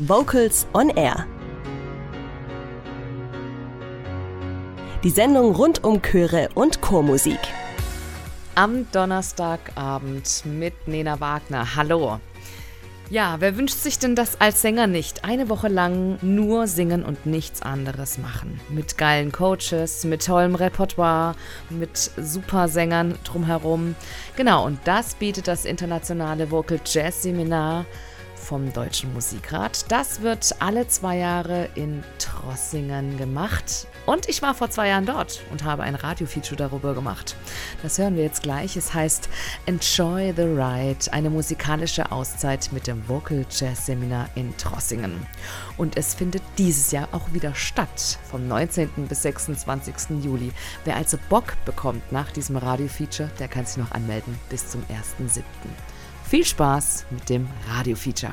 Vocals on Air. Die Sendung rund um Chöre und Chormusik. Am Donnerstagabend mit Nina Wagner. Hallo. Ja, wer wünscht sich denn das als Sänger nicht? Eine Woche lang nur singen und nichts anderes machen. Mit geilen Coaches, mit tollem Repertoire, mit Supersängern drumherum. Genau, und das bietet das internationale Vocal Jazz Seminar vom Deutschen Musikrat. Das wird alle 2 Jahre in Trossingen gemacht. Und ich war vor 2 Jahren dort und habe ein Radiofeature darüber gemacht. Das hören wir jetzt gleich. Es heißt Enjoy the Ride, eine musikalische Auszeit mit dem Vocal Jazz Seminar in Trossingen. Und es findet dieses Jahr auch wieder statt, vom 19. bis 26. Juli. Wer also Bock bekommt nach diesem Radiofeature, der kann sich noch anmelden bis zum 1.7. Viel Spaß mit dem Radio-Feature.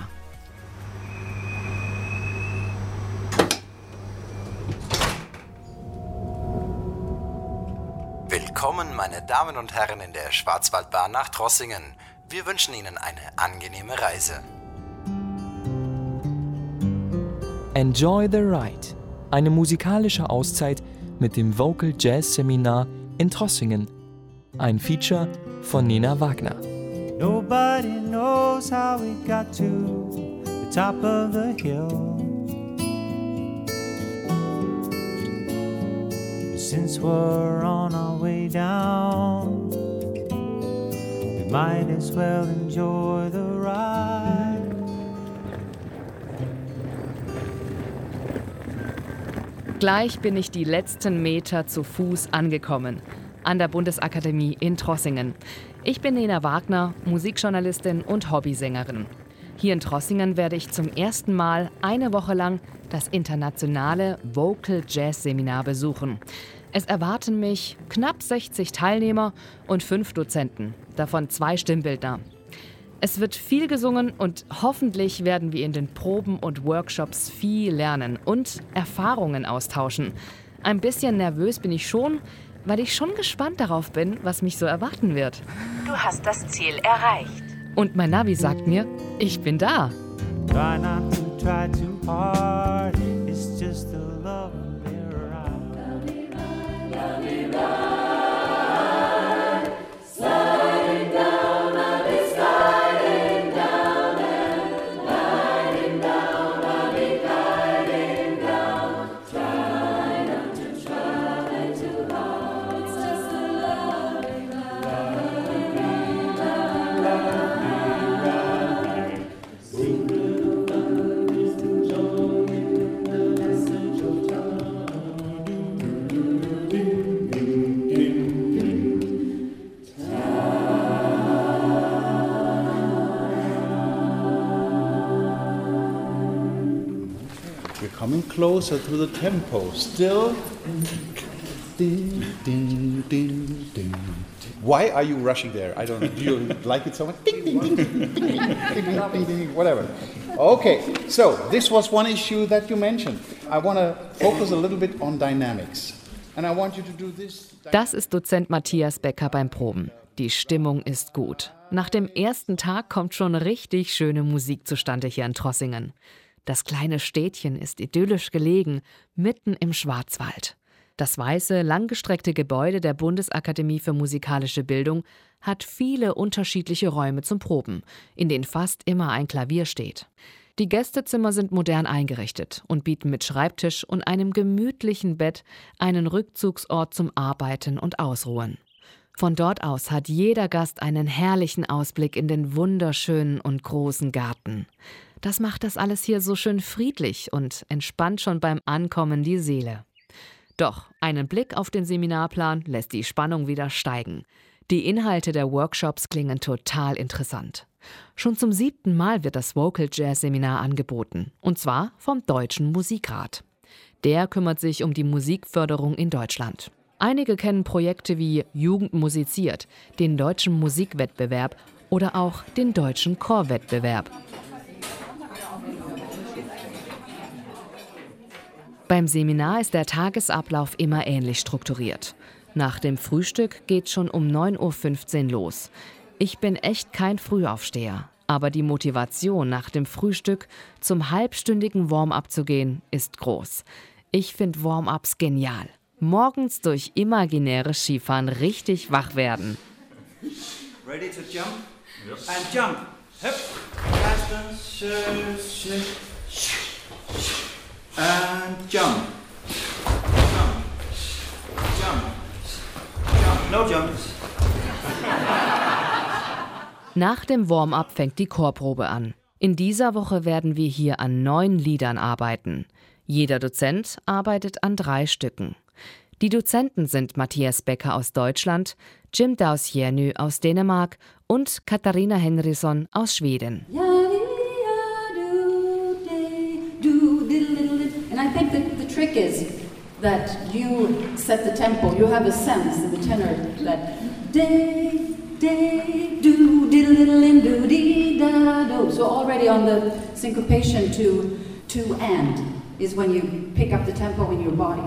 Willkommen, meine Damen und Herren, in der Schwarzwaldbahn nach Trossingen. Wir wünschen Ihnen eine angenehme Reise. Enjoy the Ride, eine musikalische Auszeit mit dem Vocal Jazz Seminar in Trossingen. Ein Feature von Nina Wagner. Nobody knows how we got to the top of the hill. But since we're on our way down, we might as well enjoy the ride. Gleich bin ich die letzten Meter zu Fuß angekommen, an der Bundesakademie in Trossingen. Ich bin Nina Wagner, Musikjournalistin und Hobbysängerin. Hier in Trossingen werde ich zum ersten Mal eine Woche lang das internationale Vocal Jazz Seminar besuchen. Es erwarten mich knapp 60 Teilnehmer und 5 Dozenten, davon 2 Stimmbildner. Es wird viel gesungen und hoffentlich werden wir in den Proben und Workshops viel lernen und Erfahrungen austauschen. Ein bisschen nervös bin ich schon, weil ich schon gespannt darauf bin, was mich so erwarten wird. Du hast das Ziel erreicht. Und mein Navi sagt mir, ich bin da. Closer to the tempo, still. Ding, ding, ding, ding. Why are you rushing there? I don't know. Do you like it so much? Ding, ding, ding, ding, ding, ding, ding, whatever. Okay, so this was one issue that you mentioned. I want to focus a little bit on dynamics. And I want you to do this. Das ist Dozent Matthias Becker beim Proben. Die Stimmung ist gut. Nach dem ersten Tag kommt schon richtig schöne Musik zustande hier in Trossingen. Das kleine Städtchen ist idyllisch gelegen, mitten im Schwarzwald. Das weiße, langgestreckte Gebäude der Bundesakademie für musikalische Bildung hat viele unterschiedliche Räume zum Proben, in denen fast immer ein Klavier steht. Die Gästezimmer sind modern eingerichtet und bieten mit Schreibtisch und einem gemütlichen Bett einen Rückzugsort zum Arbeiten und Ausruhen. Von dort aus hat jeder Gast einen herrlichen Ausblick in den wunderschönen und großen Garten. Das macht das alles hier so schön friedlich und entspannt schon beim Ankommen die Seele. Doch einen Blick auf den Seminarplan lässt die Spannung wieder steigen. Die Inhalte der Workshops klingen total interessant. Schon zum 7. Mal wird das Vocal Jazz Seminar angeboten, und zwar vom Deutschen Musikrat. Der kümmert sich um die Musikförderung in Deutschland. Einige kennen Projekte wie Jugend musiziert, den Deutschen Musikwettbewerb oder auch den Deutschen Chorwettbewerb. Beim Seminar ist der Tagesablauf immer ähnlich strukturiert. Nach dem Frühstück geht's schon um 9.15 Uhr los. Ich bin echt kein Frühaufsteher, Aber die Motivation, nach dem Frühstück zum halbstündigen Warm-up zu gehen, ist groß. Ich finde Warm-ups genial. Morgens durch imaginäres Skifahren richtig wach werden. Ready to jump? Yes. And jump. Hüp. And jump. Jump. Jump. Jump. No jumps. Nach dem Warm-up fängt die Chorprobe an. In dieser Woche werden wir hier an 9 Liedern arbeiten. Jeder Dozent arbeitet an 3 Stücken. Die Dozenten sind Matthias Becker aus Deutschland, Jim Daus Hjernøe aus Dänemark und Katarina Henriksson aus Schweden. And I think that the trick is that you set the tempo. You have a sense of the tenor that day, do, diddle, do, dee, da, do. So already on the syncopation to and is when you pick up the tempo in your body.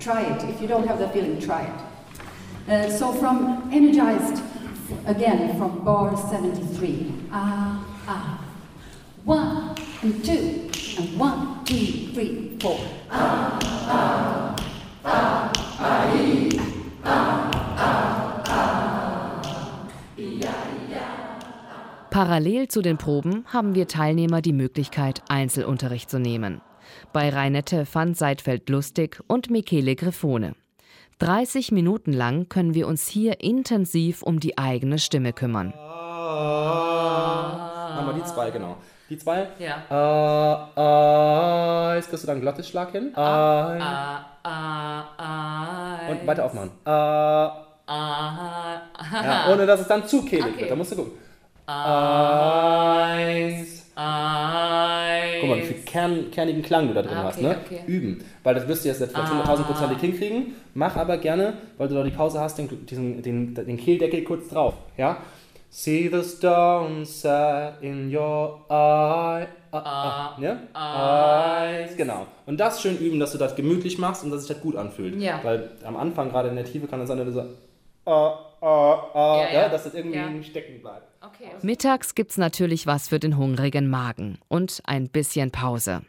Try it. If you don't have that feeling, try it. So from energized, again, from bar 73. Ah, ah. 1 and 2. And 1, 2, 3, 4. Ah, ah, ah, ah, ee, ah, ah, ah, ia, ia. Parallel zu den Proben haben wir Teilnehmer die Möglichkeit, Einzelunterricht zu nehmen. Bei Reinette van Seidfeld Lustig und Michele Griffone. 30 Minuten lang können wir uns hier intensiv um die eigene Stimme kümmern. Aber die 2, genau. Die 2. Ja. Jetzt kriegst du dann einen glattes Schlag hin. Und weiter aufmachen. Ja, ohne dass es dann zu kehlig wird. Da musst du gucken. Guck mal, wie viel kernigen Klang du da drin hast. Ne? Okay. Üben. Weil das wirst du jetzt nicht 100.000% hinkriegen. Mach aber gerne, weil du da die Pause hast, den Kehldeckel kurz drauf. Ja? See the stones in your eye. Eyes. Genau. Und das schön üben, dass du das gemütlich machst und dass sich das gut anfühlt. Ja. Weil am Anfang, gerade in der Tiefe, kann es sein, dass du so dass das irgendwie stecken bleibt. Okay. Mittags gibt's natürlich was für den hungrigen Magen und ein bisschen Pause.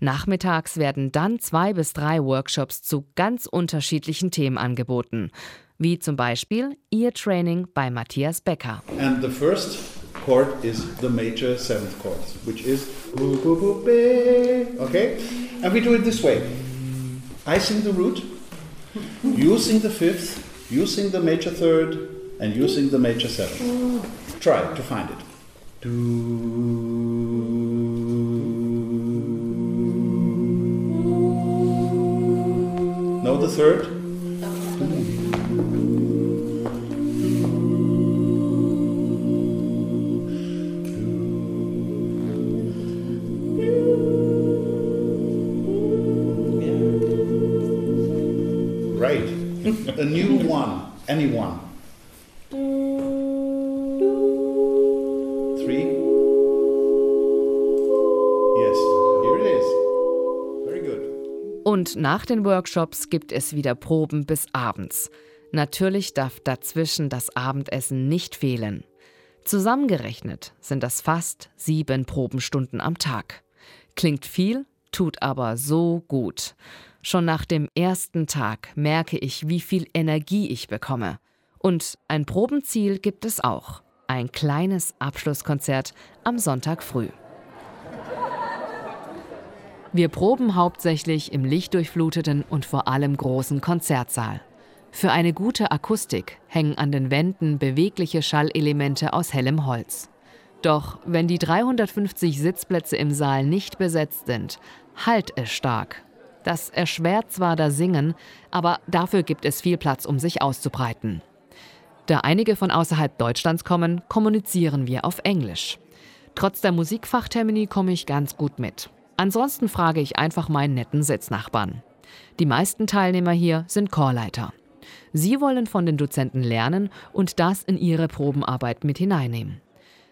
Nachmittags werden dann 2 bis 3 Workshops zu ganz unterschiedlichen Themen angeboten. Wie zum Beispiel Ear-Training bei Matthias Becker. And the first chord is the major 7th chord, which is okay. And we do it this way: I sing the root, you sing the 5th, you sing the major 3rd, and you sing the major 7th. Try to find it. Know the 3rd. A new one, any one. 3. Yes, here it is. Very good. Und nach den Workshops gibt es wieder Proben bis abends. Natürlich darf dazwischen das Abendessen nicht fehlen. Zusammengerechnet sind das fast 7 Probenstunden am Tag. Klingt viel, tut aber so gut. Schon nach dem ersten Tag merke ich, wie viel Energie ich bekomme. Und ein Probenziel gibt es auch. Ein kleines Abschlusskonzert am Sonntag früh. Wir proben hauptsächlich im lichtdurchfluteten und vor allem großen Konzertsaal. Für eine gute Akustik hängen an den Wänden bewegliche Schallelemente aus hellem Holz. Doch wenn die 350 Sitzplätze im Saal nicht besetzt sind, hallt es stark. Das erschwert zwar das Singen, aber dafür gibt es viel Platz, um sich auszubreiten. Da einige von außerhalb Deutschlands kommen, kommunizieren wir auf Englisch. Trotz der Musikfachtermini komme ich ganz gut mit. Ansonsten frage ich einfach meinen netten Sitznachbarn. Die meisten Teilnehmer hier sind Chorleiter. Sie wollen von den Dozenten lernen und das in ihre Probenarbeit mit hineinnehmen.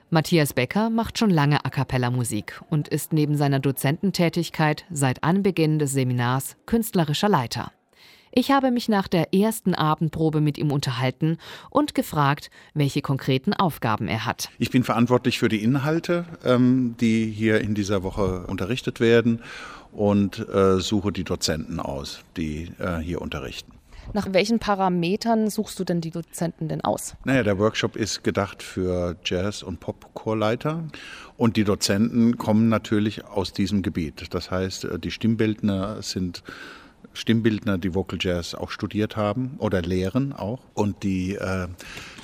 Matthias Becker macht schon lange A cappella Musik und ist neben seiner Dozententätigkeit seit Anbeginn des Seminars künstlerischer Leiter. Ich habe mich nach der ersten Abendprobe mit ihm unterhalten und gefragt, welche konkreten Aufgaben er hat. Ich bin verantwortlich für die Inhalte, die hier in dieser Woche unterrichtet werden, und suche die Dozenten aus, die hier unterrichten. Nach welchen Parametern suchst du denn die Dozenten denn aus? Naja, der Workshop ist gedacht für Jazz- und Popchorleiter, und die Dozenten kommen natürlich aus diesem Gebiet. Das heißt, die Stimmbildner sind Stimmbildner, die Vocal Jazz auch studiert haben oder lehren auch. Und die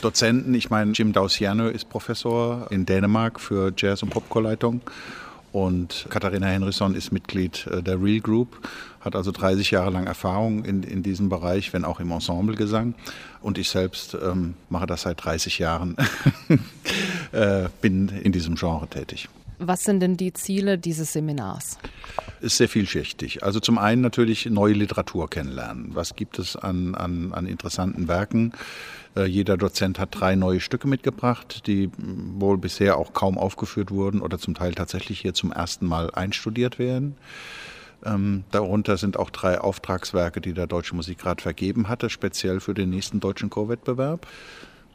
Dozenten, ich meine, Jim Daus Hjernøe ist Professor in Dänemark für Jazz- und Popchorleitung. Und Katarina Henriksson ist Mitglied der Real Group, hat also 30 Jahre lang Erfahrung in diesem Bereich, wenn auch im Ensemblegesang. Und ich selbst mache das seit 30 Jahren, bin in diesem Genre tätig. Was sind denn die Ziele dieses Seminars? Ist sehr vielschichtig. Also zum einen natürlich neue Literatur kennenlernen. Was gibt es an interessanten Werken? Jeder Dozent hat 3 neue Stücke mitgebracht, die wohl bisher auch kaum aufgeführt wurden oder zum Teil tatsächlich hier zum ersten Mal einstudiert werden. Darunter sind auch 3 Auftragswerke, die der Deutsche Musikrat vergeben hatte, speziell für den nächsten deutschen Chorwettbewerb.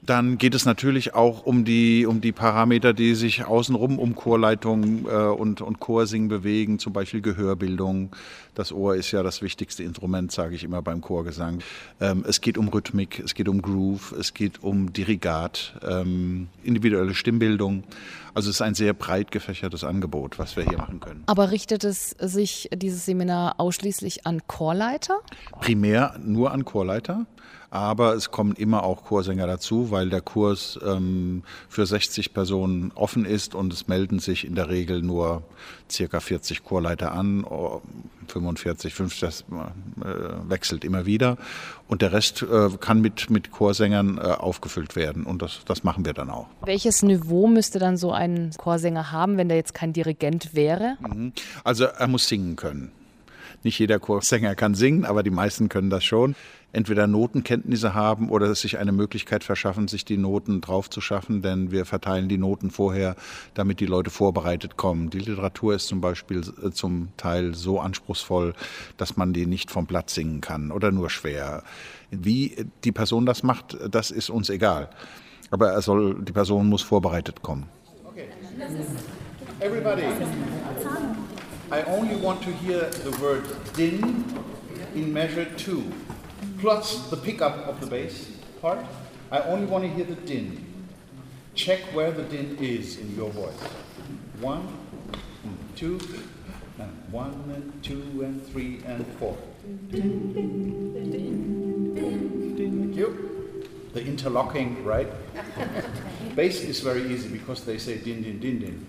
Dann geht es natürlich auch um die Parameter, die sich außenrum um Chorleitung und Chorsingen bewegen, zum Beispiel Gehörbildung. Das Ohr ist ja das wichtigste Instrument, sage ich immer beim Chorgesang. Es geht um Rhythmik, es geht um Groove, es geht um Dirigat, individuelle Stimmbildung. Also es ist ein sehr breit gefächertes Angebot, was wir hier machen können. Aber richtet es sich, dieses Seminar, ausschließlich an Chorleiter? Primär nur an Chorleiter. Aber es kommen immer auch Chorsänger dazu, weil der Kurs für 60 Personen offen ist, und es melden sich in der Regel nur ca. 40 Chorleiter an, 45, 50, das wechselt immer wieder. Und der Rest kann mit Chorsängern aufgefüllt werden, und das machen wir dann auch. Welches Niveau müsste dann so ein Chorsänger haben, wenn der jetzt kein Dirigent wäre? Also er muss singen können. Nicht jeder Chorsänger kann singen, aber die meisten können das schon. Entweder Notenkenntnisse haben oder sich eine Möglichkeit verschaffen, sich die Noten drauf zu schaffen, denn wir verteilen die Noten vorher, damit die Leute vorbereitet kommen. Die Literatur ist zum Beispiel zum Teil so anspruchsvoll, dass man die nicht vom Blatt singen kann oder nur schwer. Wie die Person das macht, das ist uns egal. Aber die Person muss vorbereitet kommen. Okay. Everybody, I only want to hear the word din in measure 2. Plus the pickup of the bass part. I only want to hear the din. Check where the din is in your voice. 1, 2, 1, 2, and 3, and 4. Din, din, din, din, din. Thank you. The interlocking, right? Bass is very easy because they say din, din, din, din.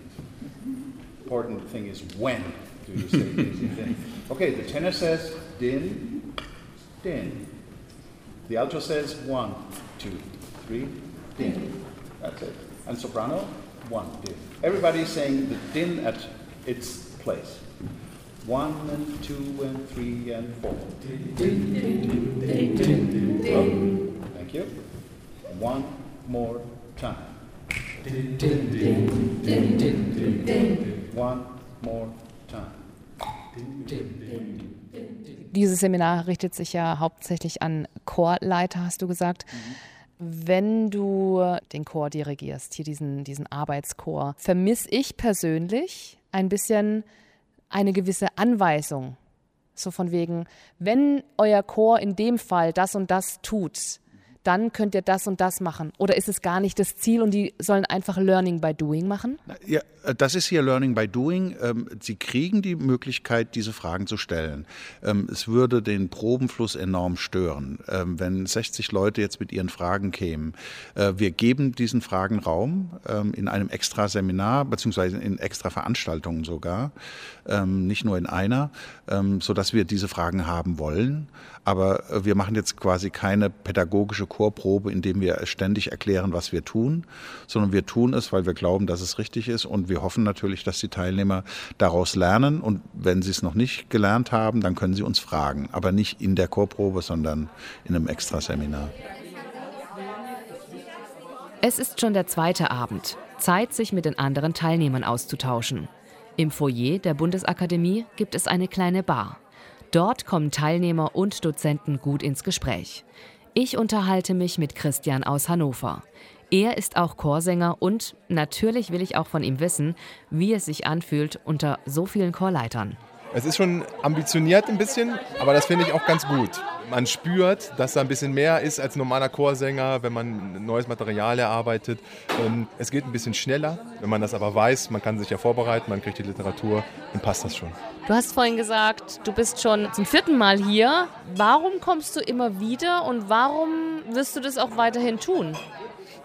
Important thing is when do you say din, din, din. Okay, the tenor says din, din. The alto says 1, 2, 3, din. That's it. And soprano, 1, din. Everybody is saying the din at its place. 1, 2, 3, 4. Din, din, din, din, din, din. Oh, thank you. 1 more time. Din, din, din, din, din, din, din. 1 more time. Din, din, din, din. Dieses Seminar richtet sich ja hauptsächlich an Chorleiter, hast du gesagt. Mhm. Wenn du den Chor dirigierst, hier diesen Arbeitschor, vermisse ich persönlich ein bisschen eine gewisse Anweisung. So von wegen, wenn euer Chor in dem Fall das und das tut, dann könnt ihr das und das machen. Oder ist es gar nicht das Ziel und die sollen einfach Learning by Doing machen? Ja, das ist hier Learning by Doing. Sie kriegen die Möglichkeit, diese Fragen zu stellen. Es würde den Probenfluss enorm stören, wenn 60 Leute jetzt mit ihren Fragen kämen. Wir geben diesen Fragen Raum in einem extra Seminar, beziehungsweise in extra Veranstaltungen sogar, nicht nur in einer, sodass wir diese Fragen haben wollen. Aber wir machen jetzt quasi keine pädagogische Chorprobe, indem wir ständig erklären, was wir tun, sondern wir tun es, weil wir glauben, dass es richtig ist, und wir hoffen natürlich, dass die Teilnehmer daraus lernen, und wenn sie es noch nicht gelernt haben, dann können sie uns fragen, aber nicht in der Chorprobe, sondern in einem Extraseminar. Es ist schon der zweite Abend. Zeit, sich mit den anderen Teilnehmern auszutauschen. Im Foyer der Bundesakademie gibt es eine kleine Bar. Dort kommen Teilnehmer und Dozenten gut ins Gespräch. Ich unterhalte mich mit Christian aus Hannover. Er ist auch Chorsänger und natürlich will ich auch von ihm wissen, wie es sich anfühlt unter so vielen Chorleitern. Es ist schon ambitioniert ein bisschen, aber das finde ich auch ganz gut. Man spürt, dass da ein bisschen mehr ist als normaler Chorsänger, wenn man neues Material erarbeitet. Es geht ein bisschen schneller, wenn man das aber weiß, man kann sich ja vorbereiten, man kriegt die Literatur, dann passt das schon. Du hast vorhin gesagt, du bist schon zum 4. Mal hier. Warum kommst du immer wieder und warum wirst du das auch weiterhin tun?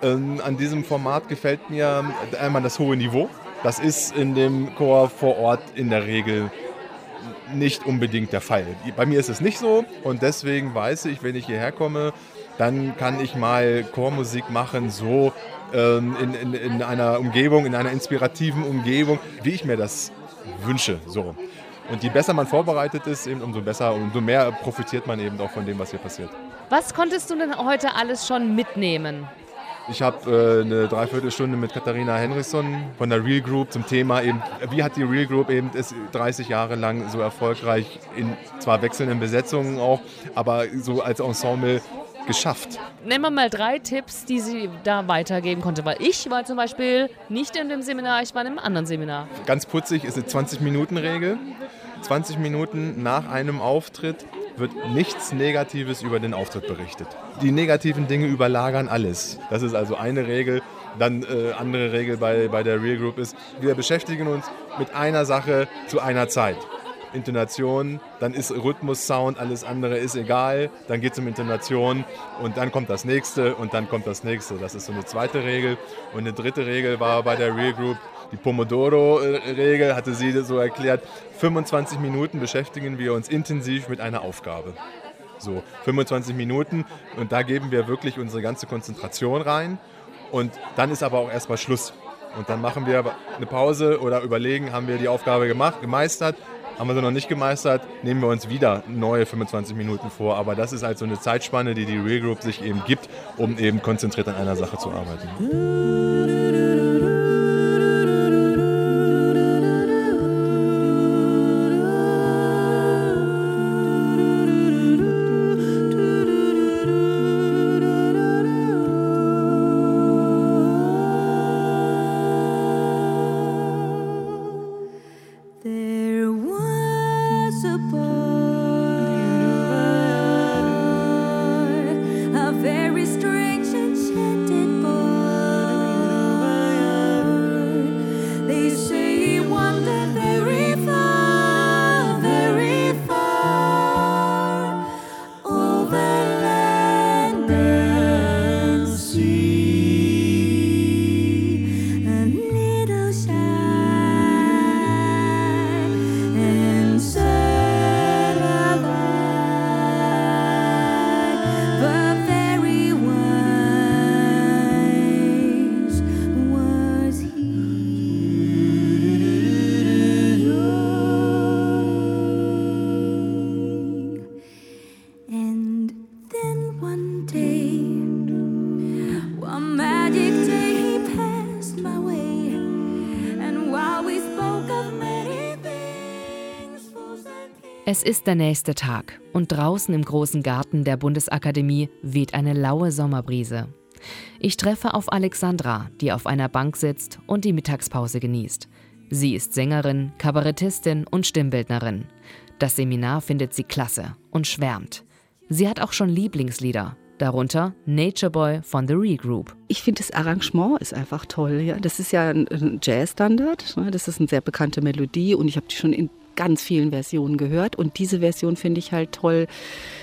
An diesem Format gefällt mir einmal das hohe Niveau. Das ist in dem Chor vor Ort in der Regel nicht unbedingt der Fall. Bei mir ist es nicht so und deswegen weiß ich, wenn ich hierher komme, dann kann ich mal Chormusik machen, so in einer Umgebung, in einer inspirativen Umgebung, wie ich mir das wünsche. So. Und je besser man vorbereitet ist, eben umso besser und umso mehr profitiert man eben auch von dem, was hier passiert. Was konntest du denn heute alles schon mitnehmen? Ich habe eine Dreiviertelstunde mit Katarina Henriksson von der Real Group zum Thema eben, wie hat die Real Group eben ist 30 Jahre lang so erfolgreich in zwar wechselnden Besetzungen auch, aber so als Ensemble geschafft. Nennen wir mal 3 Tipps, die sie da weitergeben konnte, weil ich war zum Beispiel nicht in dem Seminar, ich war in einem anderen Seminar. Ganz putzig ist die 20-Minuten-Regel. 20 Minuten nach einem Auftritt wird nichts Negatives über den Auftritt berichtet. Die negativen Dinge überlagern alles. Das ist also eine Regel. Dann andere Regel bei der Real Group ist, wir beschäftigen uns mit einer Sache zu einer Zeit. Intonation, dann ist Rhythmus, Sound, alles andere ist egal. Dann geht es um Intonation und dann kommt das Nächste und dann kommt das Nächste. Das ist so eine zweite Regel. Und eine dritte Regel war bei der Real Group, die Pomodoro-Regel, hatte sie so erklärt, 25 Minuten beschäftigen wir uns intensiv mit einer Aufgabe. So, 25 Minuten und da geben wir wirklich unsere ganze Konzentration rein und dann ist aber auch erstmal Schluss. Und dann machen wir eine Pause oder überlegen, haben wir die Aufgabe gemacht, gemeistert, haben wir sie noch nicht gemeistert, nehmen wir uns wieder neue 25 Minuten vor. Aber das ist halt so eine Zeitspanne, die Real Group sich eben gibt, um eben konzentriert an einer Sache zu arbeiten. Es ist der nächste Tag und draußen im großen Garten der Bundesakademie weht eine laue Sommerbrise. Ich treffe auf Alexandra, die auf einer Bank sitzt und die Mittagspause genießt. Sie ist Sängerin, Kabarettistin und Stimmbildnerin. Das Seminar findet sie klasse und schwärmt. Sie hat auch schon Lieblingslieder, darunter Nature Boy von The Regroup. Ich finde, das Arrangement ist einfach toll. Ja. Das ist ja ein Jazz-Standard, ne? Das ist eine sehr bekannte Melodie und ich habe die schon in ganz vielen Versionen gehört und diese Version finde ich halt toll,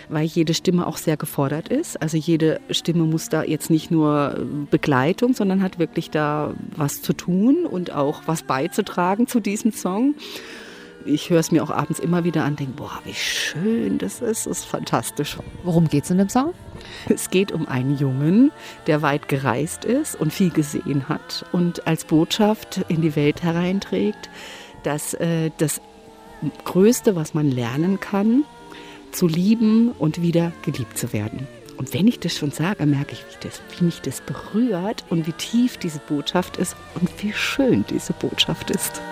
weil jede Stimme auch sehr gefordert ist. Also jede Stimme muss da jetzt nicht nur Begleitung, sondern hat wirklich da was zu tun und auch was beizutragen zu diesem Song. Ich höre es mir auch abends immer wieder an, denke, boah, wie schön das ist fantastisch. Worum geht es in dem Song? Es geht um einen Jungen, der weit gereist ist und viel gesehen hat und als Botschaft in die Welt hereinträgt, dass das Größte, was man lernen kann, zu lieben und wieder geliebt zu werden. Und wenn ich das schon sage, merke ich, wie mich das berührt und wie tief diese Botschaft ist und wie schön diese Botschaft ist.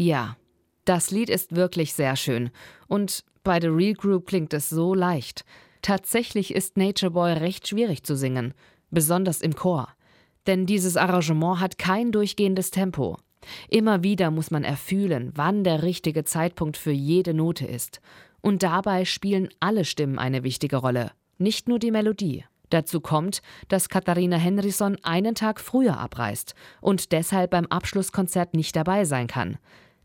Ja, das Lied ist wirklich sehr schön. Und bei The Real Group klingt es so leicht. Tatsächlich ist Nature Boy recht schwierig zu singen, besonders im Chor. Denn dieses Arrangement hat kein durchgehendes Tempo. Immer wieder muss man erfühlen, wann der richtige Zeitpunkt für jede Note ist. Und dabei spielen alle Stimmen eine wichtige Rolle, nicht nur die Melodie. Dazu kommt, dass Katarina Henriksson einen Tag früher abreist und deshalb beim Abschlusskonzert nicht dabei sein kann.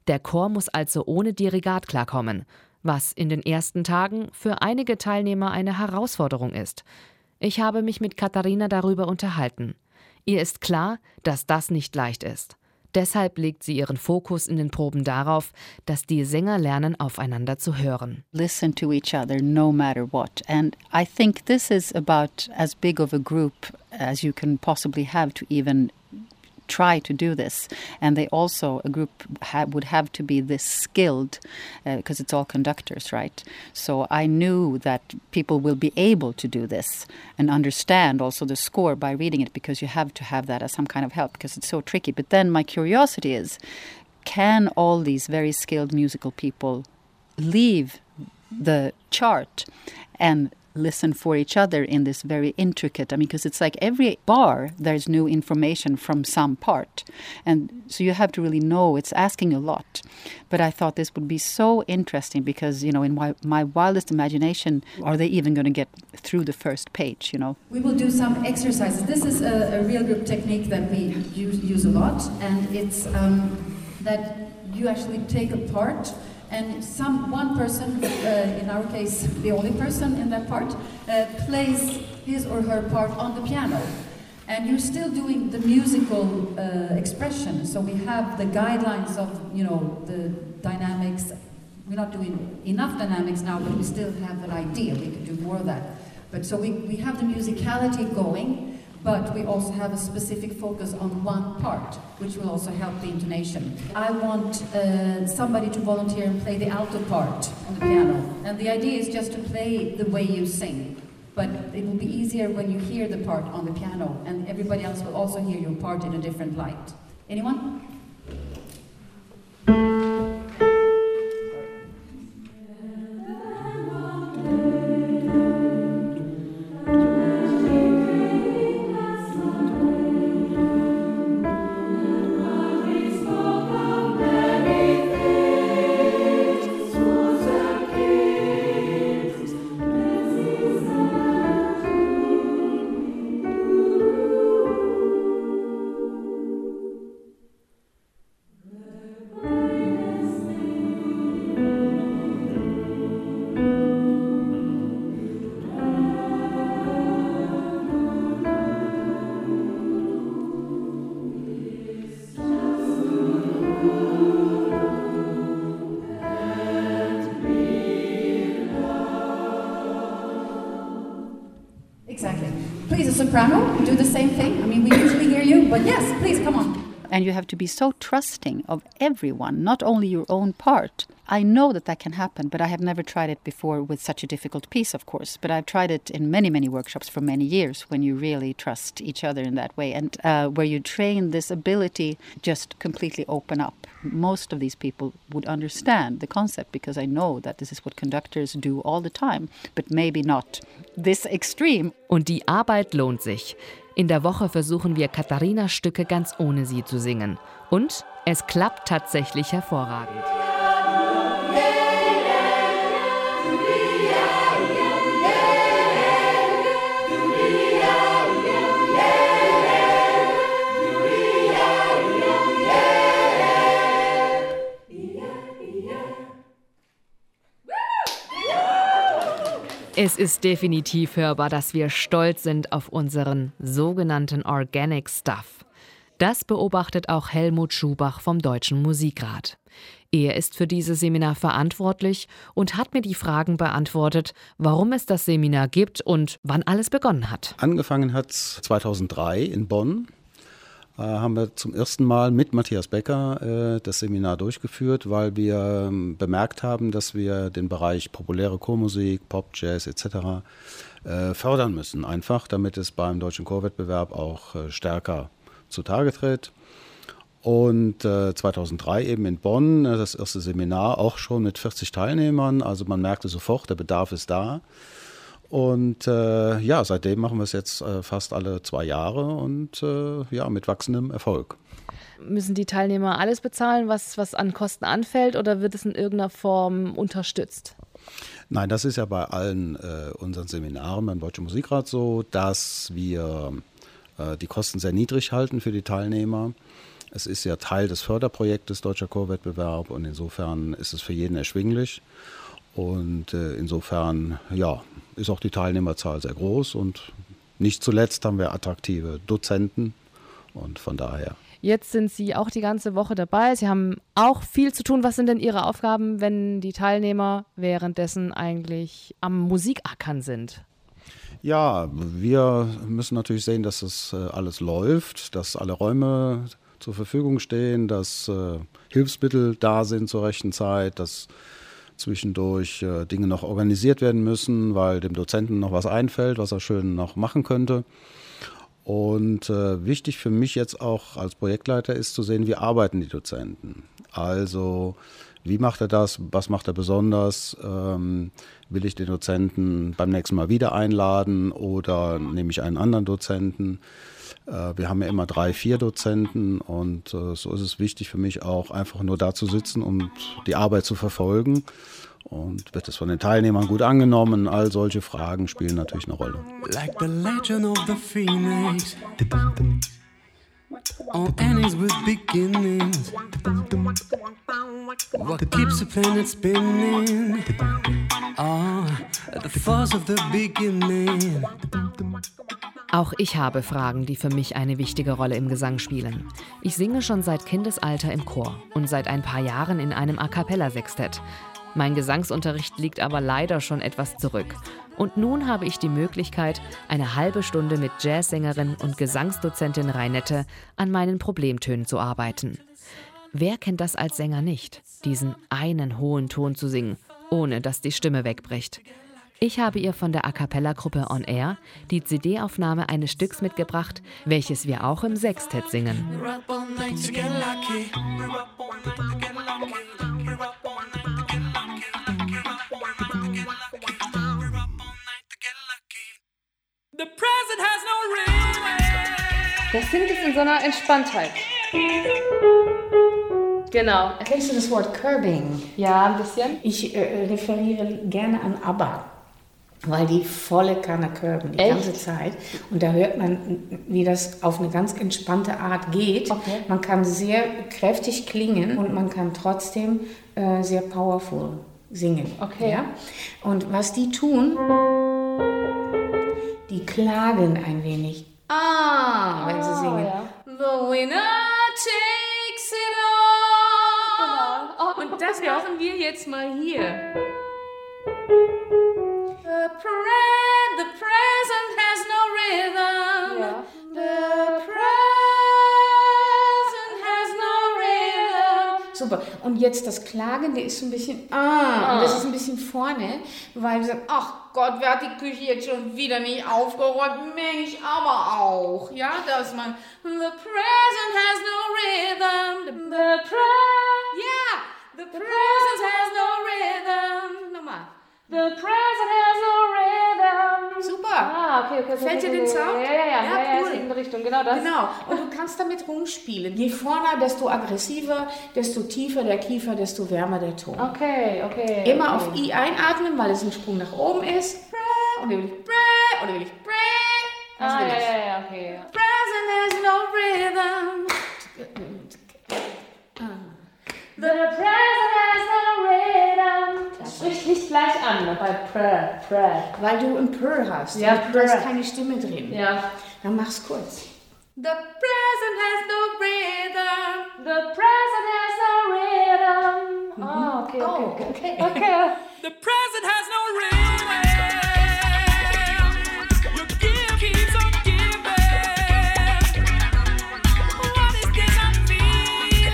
Der Chor muss also ohne Dirigat klarkommen, was in den ersten Tagen für einige Teilnehmer eine Herausforderung ist. Ich habe mich mit Katarina darüber unterhalten. Ihr ist klar, dass das nicht leicht ist. Deshalb legt sie ihren Fokus in den Proben darauf, dass die Sänger lernen, aufeinander zu hören. Listen to each other no matter what. And I think this is about as big of a group as you can possibly have to even try to do this. And they also, a group would have to be this skilled, because it's all conductors, right? So I knew that people will be able to do this and understand also the score by reading it, because you have to have that as some kind of help, because it's so tricky. But then my curiosity is, can all these very skilled musical people leave the chart and listen for each other in this very intricate, because it's like every bar there's new information from some part, and so you have to really know, it's asking a lot. But I thought this would be so interesting, because in my wildest imagination, are they even going to get through the first page? We will do some exercises. This is a real group technique that we use a lot, and it's that you actually take a part. And one person, in our case, the only person in that part, plays his or her part on the piano. And you're still doing the musical expression. So we have the guidelines of, the dynamics. We're not doing enough dynamics now, but we still have an idea. We could do more of that. But so we have the musicality going, but we also have a specific focus on one part, which will also help the intonation. I want somebody to volunteer and play the alto part on the piano. And the idea is just to play the way you sing. But it will be easier when you hear the part on the piano, and everybody else will also hear your part in a different light. Anyone? Soprano, do the same thing. We usually hear you, but yes, please, come on. And you have to be so trusting of everyone, not only your own part. I know that can happen, but I have never tried it before with such a difficult piece, of course. But I've tried it in many, many workshops for many years, when you really trust each other in that way, and where you train this ability just completely open up. Most of these people would understand the concept, because I know that this is what conductors do all the time, but maybe not this extreme. Und die Arbeit lohnt sich. In der Woche versuchen wir, Katarinas Stücke ganz ohne sie zu singen. Und es klappt tatsächlich hervorragend. Es ist definitiv hörbar, dass wir stolz sind auf unseren sogenannten Organic Stuff. Das beobachtet auch Helmut Schubach vom Deutschen Musikrat. Er ist für dieses Seminar verantwortlich und hat mir die Fragen beantwortet, warum es das Seminar gibt und wann alles begonnen hat. Angefangen hat es 2003 in Bonn. Haben wir zum ersten Mal mit Matthias Becker das Seminar durchgeführt, weil wir bemerkt haben, dass wir den Bereich populäre Chormusik, Pop, Jazz etc. fördern müssen, einfach damit es beim deutschen Chorwettbewerb auch stärker zutage tritt. Und 2003 eben in Bonn, das erste Seminar, auch schon mit 40 Teilnehmern. Also man merkte sofort, der Bedarf ist da. Und ja, seitdem machen wir es jetzt fast alle 2 Jahre und ja, mit wachsendem Erfolg. Müssen die Teilnehmer alles bezahlen, was an Kosten anfällt, oder wird es in irgendeiner Form unterstützt? Nein, das ist ja bei allen unseren Seminaren beim Deutschen Musikrat so, dass wir die Kosten sehr niedrig halten für die Teilnehmer. Es ist ja Teil des Förderprojektes Deutscher Chorwettbewerb und insofern ist es für jeden erschwinglich. Und insofern ja, ist auch die Teilnehmerzahl sehr groß und nicht zuletzt haben wir attraktive Dozenten und von daher. Jetzt sind Sie auch die ganze Woche dabei. Sie haben auch viel zu tun. Was sind denn Ihre Aufgaben, wenn die Teilnehmer währenddessen eigentlich am Musikackern sind? Ja, wir müssen natürlich sehen, dass das alles läuft, dass alle Räume zur Verfügung stehen, dass Hilfsmittel da sind zur rechten Zeit, dass zwischendurch Dinge noch organisiert werden müssen, weil dem Dozenten noch was einfällt, was er schön noch machen könnte. Und wichtig für mich jetzt auch als Projektleiter ist zu sehen, wie arbeiten die Dozenten. Also wie macht er das, was macht er besonders, will ich den Dozenten beim nächsten Mal wieder einladen oder nehme ich einen anderen Dozenten? Wir haben ja immer 3, 4 Dozenten und so ist es wichtig für mich auch einfach nur da zu sitzen und die Arbeit zu verfolgen. Und wird es von den Teilnehmern gut angenommen? All solche Fragen spielen natürlich eine Rolle. Like the legend of the Phoenix, all endings with beginnings, what keeps the planet spinning, oh, the force of the beginning. Auch ich habe Fragen, die für mich eine wichtige Rolle im Gesang spielen. Ich singe schon seit Kindesalter im Chor und seit ein paar Jahren in einem A-Cappella-Sextett. Mein Gesangsunterricht liegt aber leider schon etwas zurück. Und nun habe ich die Möglichkeit, eine halbe Stunde mit Jazzsängerin und Gesangsdozentin Reinette an meinen Problemtönen zu arbeiten. Wer kennt das als Sänger nicht, diesen einen hohen Ton zu singen, ohne dass die Stimme wegbricht? Ich habe ihr von der A-Cappella-Gruppe On Air die CD-Aufnahme eines Stücks mitgebracht, welches wir auch im Sextett singen. Der singt es in so einer Entspanntheit. Genau. Kennst du das Wort Curbing? Ja, ein bisschen. Ich referiere gerne an ABBA, weil die volle Kanne curben die ganze Zeit. Und da hört man, wie das auf eine ganz entspannte Art geht. Okay. Man kann sehr kräftig klingen und man kann trotzdem sehr powerful singen. Okay. Ja? Und was die tun, die klagen ein wenig. Ah, wenn sie singen. Ja. The winner takes it all. Genau. Oh, und das machen wir jetzt mal hier. The present has no rhythm. Ja. The present has no rhythm. Super. Und jetzt das Klagen, der ist so ein bisschen ah. Und das ist ein bisschen vorne, weil wir sagen, ach Gott, wer hat die Küche jetzt schon wieder nicht aufgeräumt? Mensch, aber auch. Ja, dass man the present has no rhythm. The present has no rhythm. Nochmal. The present has no rhythm. Super. Ah, okay. Fällt dir den Sound? Ja, cool. Ja, in die Richtung, genau das. Genau. Und du kannst damit rumspielen. Je vorne, desto aggressiver, desto tiefer der Kiefer, desto wärmer der Ton. Okay. Immer auf I einatmen, weil es ein Sprung nach oben ist. Und dann will ich Brä, und dann will ich Brä. Okay. Present has no rhythm. The present has no rhythm. Das spricht nicht gleich an, bei Prä. Weil du ein Prä hast. Ja, Prä. Du hast keine Stimme drin. Ja. Dann mach's kurz. The present has no rhythm. The present has no rhythm. Mhm. Oh, okay. The present has no rhythm. Your gift keeps on giving. What is this I'm feeling?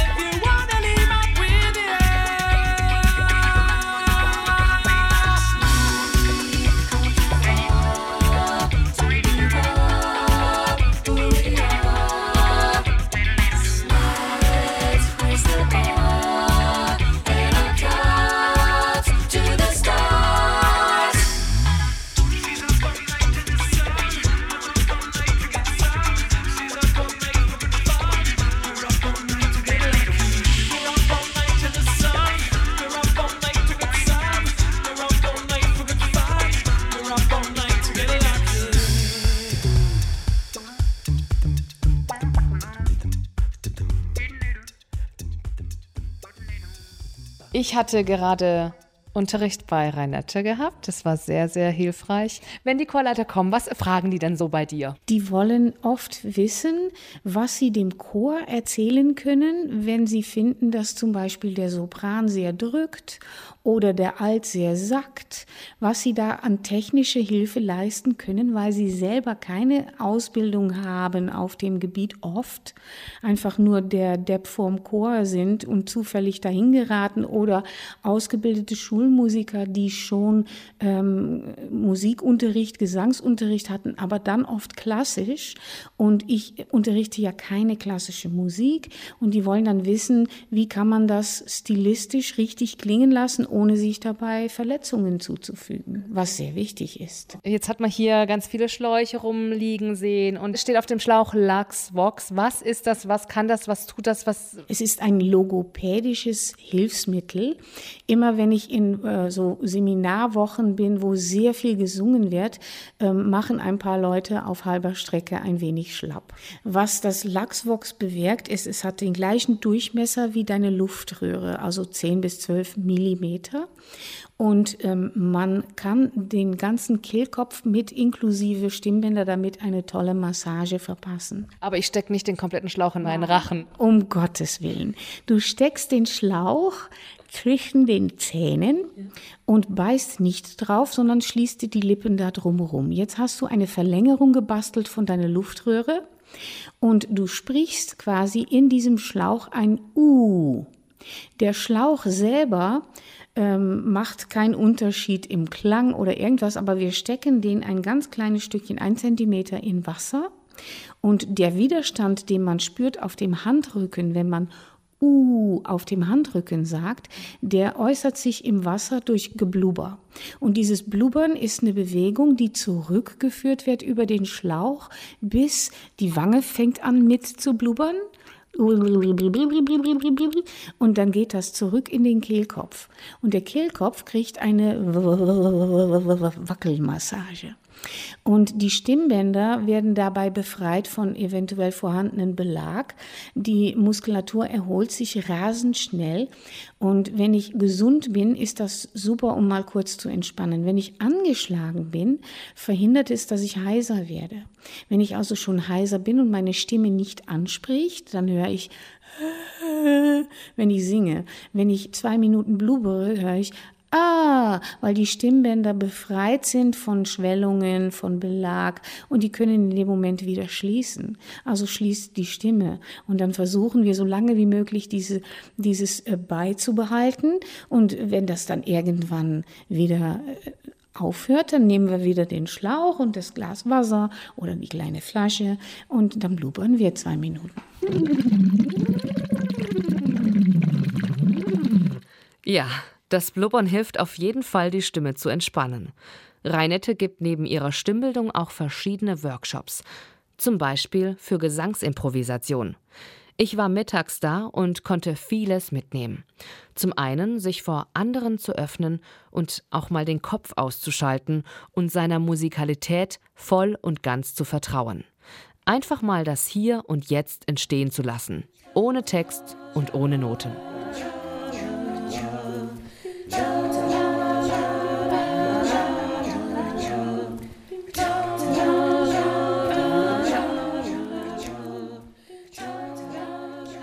If you wanna leave, I'm with you. Ich hatte gerade Unterricht bei Reinette gehabt. Das war sehr, sehr hilfreich. Wenn die Chorleiter kommen, was fragen die denn so bei dir? Die wollen oft wissen, was sie dem Chor erzählen können, wenn sie finden, dass zum Beispiel der Sopran sehr drückt oder der Alt sehr sackt, was sie da an technische Hilfe leisten können, weil sie selber keine Ausbildung haben auf dem Gebiet, oft einfach nur der Depp vorm Chor sind und zufällig dahin geraten, oder ausgebildete Schulmusiker, die schon Musikunterricht, Gesangsunterricht hatten, aber dann oft klassisch, und ich unterrichte ja keine klassische Musik, und die wollen dann wissen, wie kann man das stilistisch richtig klingen lassen, ohne sich dabei Verletzungen zuzufügen, was sehr wichtig ist. Jetzt hat man hier ganz viele Schläuche rumliegen sehen und es steht auf dem Schlauch LaxVox. Was ist das? Was kann das? Was tut das? Was? Es ist ein logopädisches Hilfsmittel. Immer wenn ich in so Seminarwochen bin, wo sehr viel gesungen wird, machen ein paar Leute auf halber Strecke ein wenig schlapp. Was das LaxVox bewirkt, ist, es hat den gleichen Durchmesser wie deine Luftröhre, also 10 bis 12 Millimeter. Und man kann den ganzen Kehlkopf mit inklusive Stimmbänder damit eine tolle Massage verpassen. Aber ich stecke nicht den kompletten Schlauch in meinen Rachen. Um Gottes Willen. Du steckst den Schlauch zwischen den Zähnen und beißt nicht drauf, sondern schließt dir die Lippen da drumherum. Jetzt hast du eine Verlängerung gebastelt von deiner Luftröhre und du sprichst quasi in diesem Schlauch ein U. Der Schlauch selber macht keinen Unterschied im Klang oder irgendwas, aber wir stecken den ein ganz kleines Stückchen, 1 Zentimeter, in Wasser, und der Widerstand, den man spürt auf dem Handrücken, wenn man auf dem Handrücken sagt, der äußert sich im Wasser durch Geblubber. Und dieses Blubbern ist eine Bewegung, die zurückgeführt wird über den Schlauch, bis die Wange fängt an mit zu blubbern. Und dann geht das zurück in den Kehlkopf. Und der Kehlkopf kriegt eine Wackelmassage. Und die Stimmbänder werden dabei befreit von eventuell vorhandenen Belag. Die Muskulatur erholt sich rasend schnell. Und wenn ich gesund bin, ist das super, um mal kurz zu entspannen. Wenn ich angeschlagen bin, verhindert es, dass ich heiser werde. Wenn ich also schon heiser bin und meine Stimme nicht anspricht, dann höre ich, wenn ich singe. Wenn ich 2 Minuten blubbere, höre ich, weil die Stimmbänder befreit sind von Schwellungen, von Belag, und die können in dem Moment wieder schließen. Also schließt die Stimme, und dann versuchen wir so lange wie möglich dieses beizubehalten, und wenn das dann irgendwann wieder aufhört, dann nehmen wir wieder den Schlauch und das Glas Wasser oder die kleine Flasche und dann blubbern wir 2 Minuten. Ja. Das Blubbern hilft auf jeden Fall, die Stimme zu entspannen. Reinette gibt neben ihrer Stimmbildung auch verschiedene Workshops. Zum Beispiel für Gesangsimprovisation. Ich war mittags da und konnte vieles mitnehmen. Zum einen, sich vor anderen zu öffnen und auch mal den Kopf auszuschalten und seiner Musikalität voll und ganz zu vertrauen. Einfach mal das Hier und Jetzt entstehen zu lassen. Ohne Text und ohne Noten.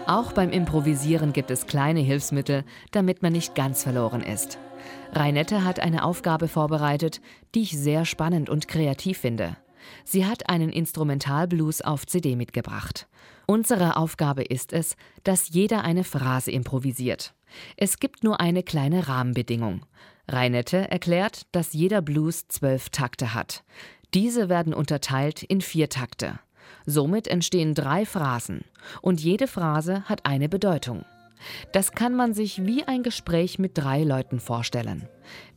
Auch beim Improvisieren gibt es kleine Hilfsmittel, damit man nicht ganz verloren ist. Reinette hat eine Aufgabe vorbereitet, die ich sehr spannend und kreativ finde. Sie hat einen Instrumentalblues auf CD mitgebracht. Unsere Aufgabe ist es, dass jeder eine Phrase improvisiert. Es gibt nur eine kleine Rahmenbedingung. Reinette erklärt, dass jeder Blues 12 Takte hat. Diese werden unterteilt in 4 Takte. Somit entstehen 3 Phrasen und jede Phrase hat eine Bedeutung. Das kann man sich wie ein Gespräch mit 3 Leuten vorstellen.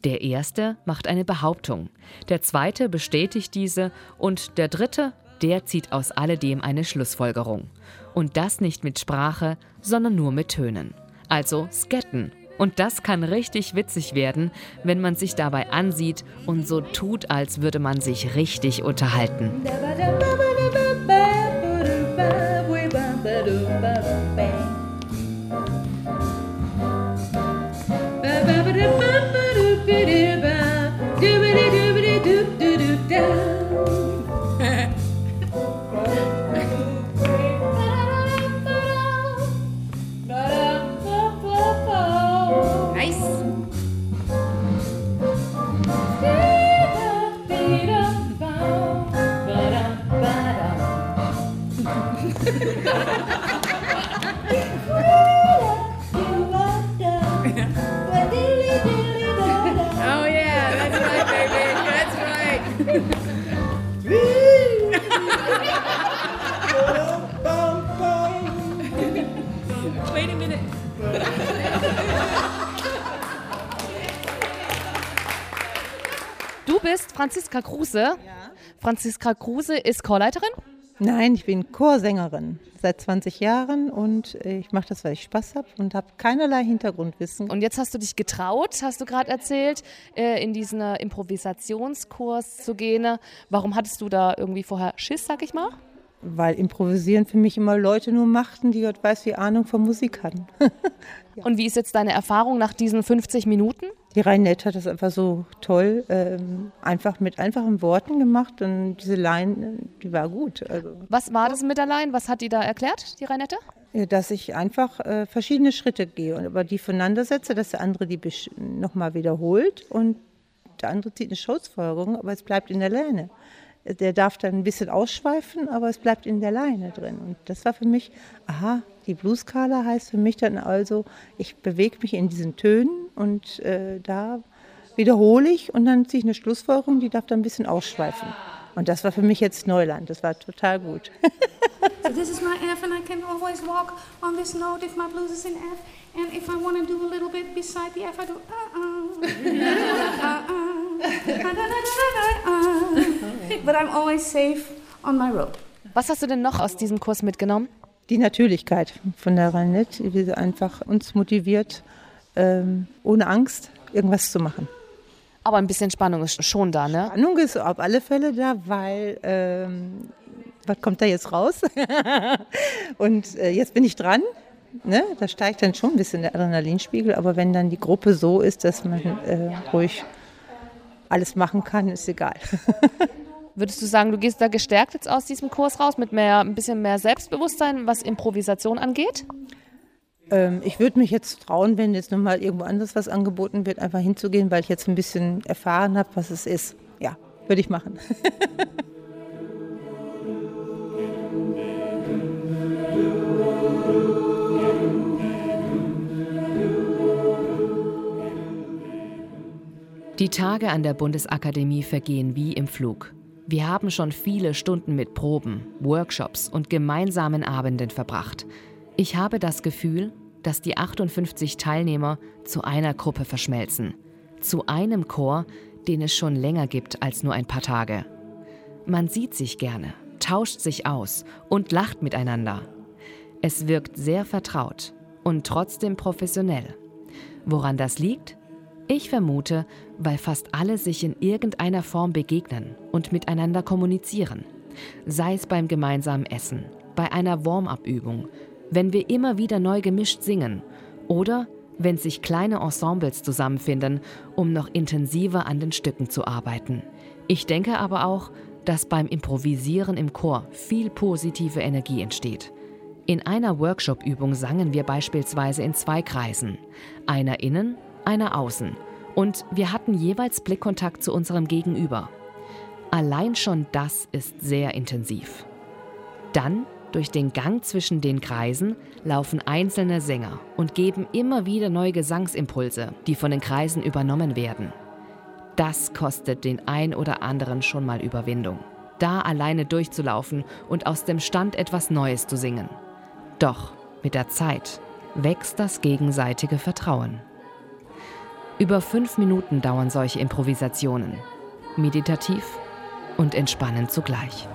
Der erste macht eine Behauptung, der zweite bestätigt diese und der dritte, der zieht aus alledem eine Schlussfolgerung. Und das nicht mit Sprache, sondern nur mit Tönen. Also Sketten. Und das kann richtig witzig werden, wenn man sich dabei ansieht und so tut, als würde man sich richtig unterhalten. Oh yeah, that's right, baby. That's right. Wait a minute. Du bist Franziska Kruse. Ja. Franziska Kruse ist Chorleiterin? Nein, ich bin Chorsängerin seit 20 Jahren und ich mache das, weil ich Spaß habe und habe keinerlei Hintergrundwissen. Und jetzt hast du dich getraut, hast du gerade erzählt, in diesen Improvisationskurs zu gehen. Warum hattest du da irgendwie vorher Schiss, sag ich mal? Weil Improvisieren für mich immer Leute nur machten, die Gott weiß, wie Ahnung von Musik hatten. Ja. Und wie ist jetzt deine Erfahrung nach diesen 50 Minuten? Die Reinette hat das einfach so toll, einfach mit einfachen Worten gemacht und diese Line, die war gut. Also, was war das mit der Line? Was hat die da erklärt, die Reinette? Dass ich einfach verschiedene Schritte gehe und aber die voneinander setze, dass der andere die nochmal wiederholt und der andere zieht eine Schlussfolgerung, aber es bleibt in der Leine. Der darf dann ein bisschen ausschweifen, aber es bleibt in der Leine drin. Und das war für mich, aha, die Blueskala heißt für mich dann also, ich bewege mich in diesen Tönen und da wiederhole ich und dann ziehe ich eine Schlussfolgerung, die darf dann ein bisschen ausschweifen. Und das war für mich jetzt Neuland, das war total gut. So this is my F and I can always walk on this note if my blues is in F. And if I want to do a little bit beside the F, I do But I'm always safe on my road. Was hast du denn noch aus diesem Kurs mitgenommen? Die Natürlichkeit von der Reinette, wie sie einfach uns motiviert, ohne Angst irgendwas zu machen. Aber ein bisschen Spannung ist schon da, ne? Spannung ist auf alle Fälle da, weil, was kommt da jetzt raus? Und jetzt bin ich dran. Ne? Da steigt dann schon ein bisschen der Adrenalinspiegel, aber wenn dann die Gruppe so ist, dass man ruhig alles machen kann, ist egal. Würdest du sagen, du gehst da gestärkt jetzt aus diesem Kurs raus, mit mehr, ein bisschen mehr Selbstbewusstsein, was Improvisation angeht? Ich würde mich jetzt trauen, wenn jetzt nochmal irgendwo anders was angeboten wird, einfach hinzugehen, weil ich jetzt ein bisschen erfahren habe, was es ist. Ja, würde ich machen. Die Tage an der Bundesakademie vergehen wie im Flug. Wir haben schon viele Stunden mit Proben, Workshops und gemeinsamen Abenden verbracht. Ich habe das Gefühl, dass die 58 Teilnehmer zu einer Gruppe verschmelzen. Zu einem Chor, den es schon länger gibt als nur ein paar Tage. Man sieht sich gerne, tauscht sich aus und lacht miteinander. Es wirkt sehr vertraut und trotzdem professionell. Woran das liegt? Ich vermute, weil fast alle sich in irgendeiner Form begegnen und miteinander kommunizieren. Sei es beim gemeinsamen Essen, bei einer Warm-up-Übung, wenn wir immer wieder neu gemischt singen oder wenn sich kleine Ensembles zusammenfinden, um noch intensiver an den Stücken zu arbeiten. Ich denke aber auch, dass beim Improvisieren im Chor viel positive Energie entsteht. In einer Workshop-Übung sangen wir beispielsweise in zwei Kreisen, einer innen, einer außen, und wir hatten jeweils Blickkontakt zu unserem Gegenüber. Allein schon das ist sehr intensiv. Dann, durch den Gang zwischen den Kreisen, laufen einzelne Sänger und geben immer wieder neue Gesangsimpulse, die von den Kreisen übernommen werden. Das kostet den ein oder anderen schon mal Überwindung, da alleine durchzulaufen und aus dem Stand etwas Neues zu singen. Doch mit der Zeit wächst das gegenseitige Vertrauen. Über 5 Minuten dauern solche Improvisationen. Meditativ und entspannend zugleich.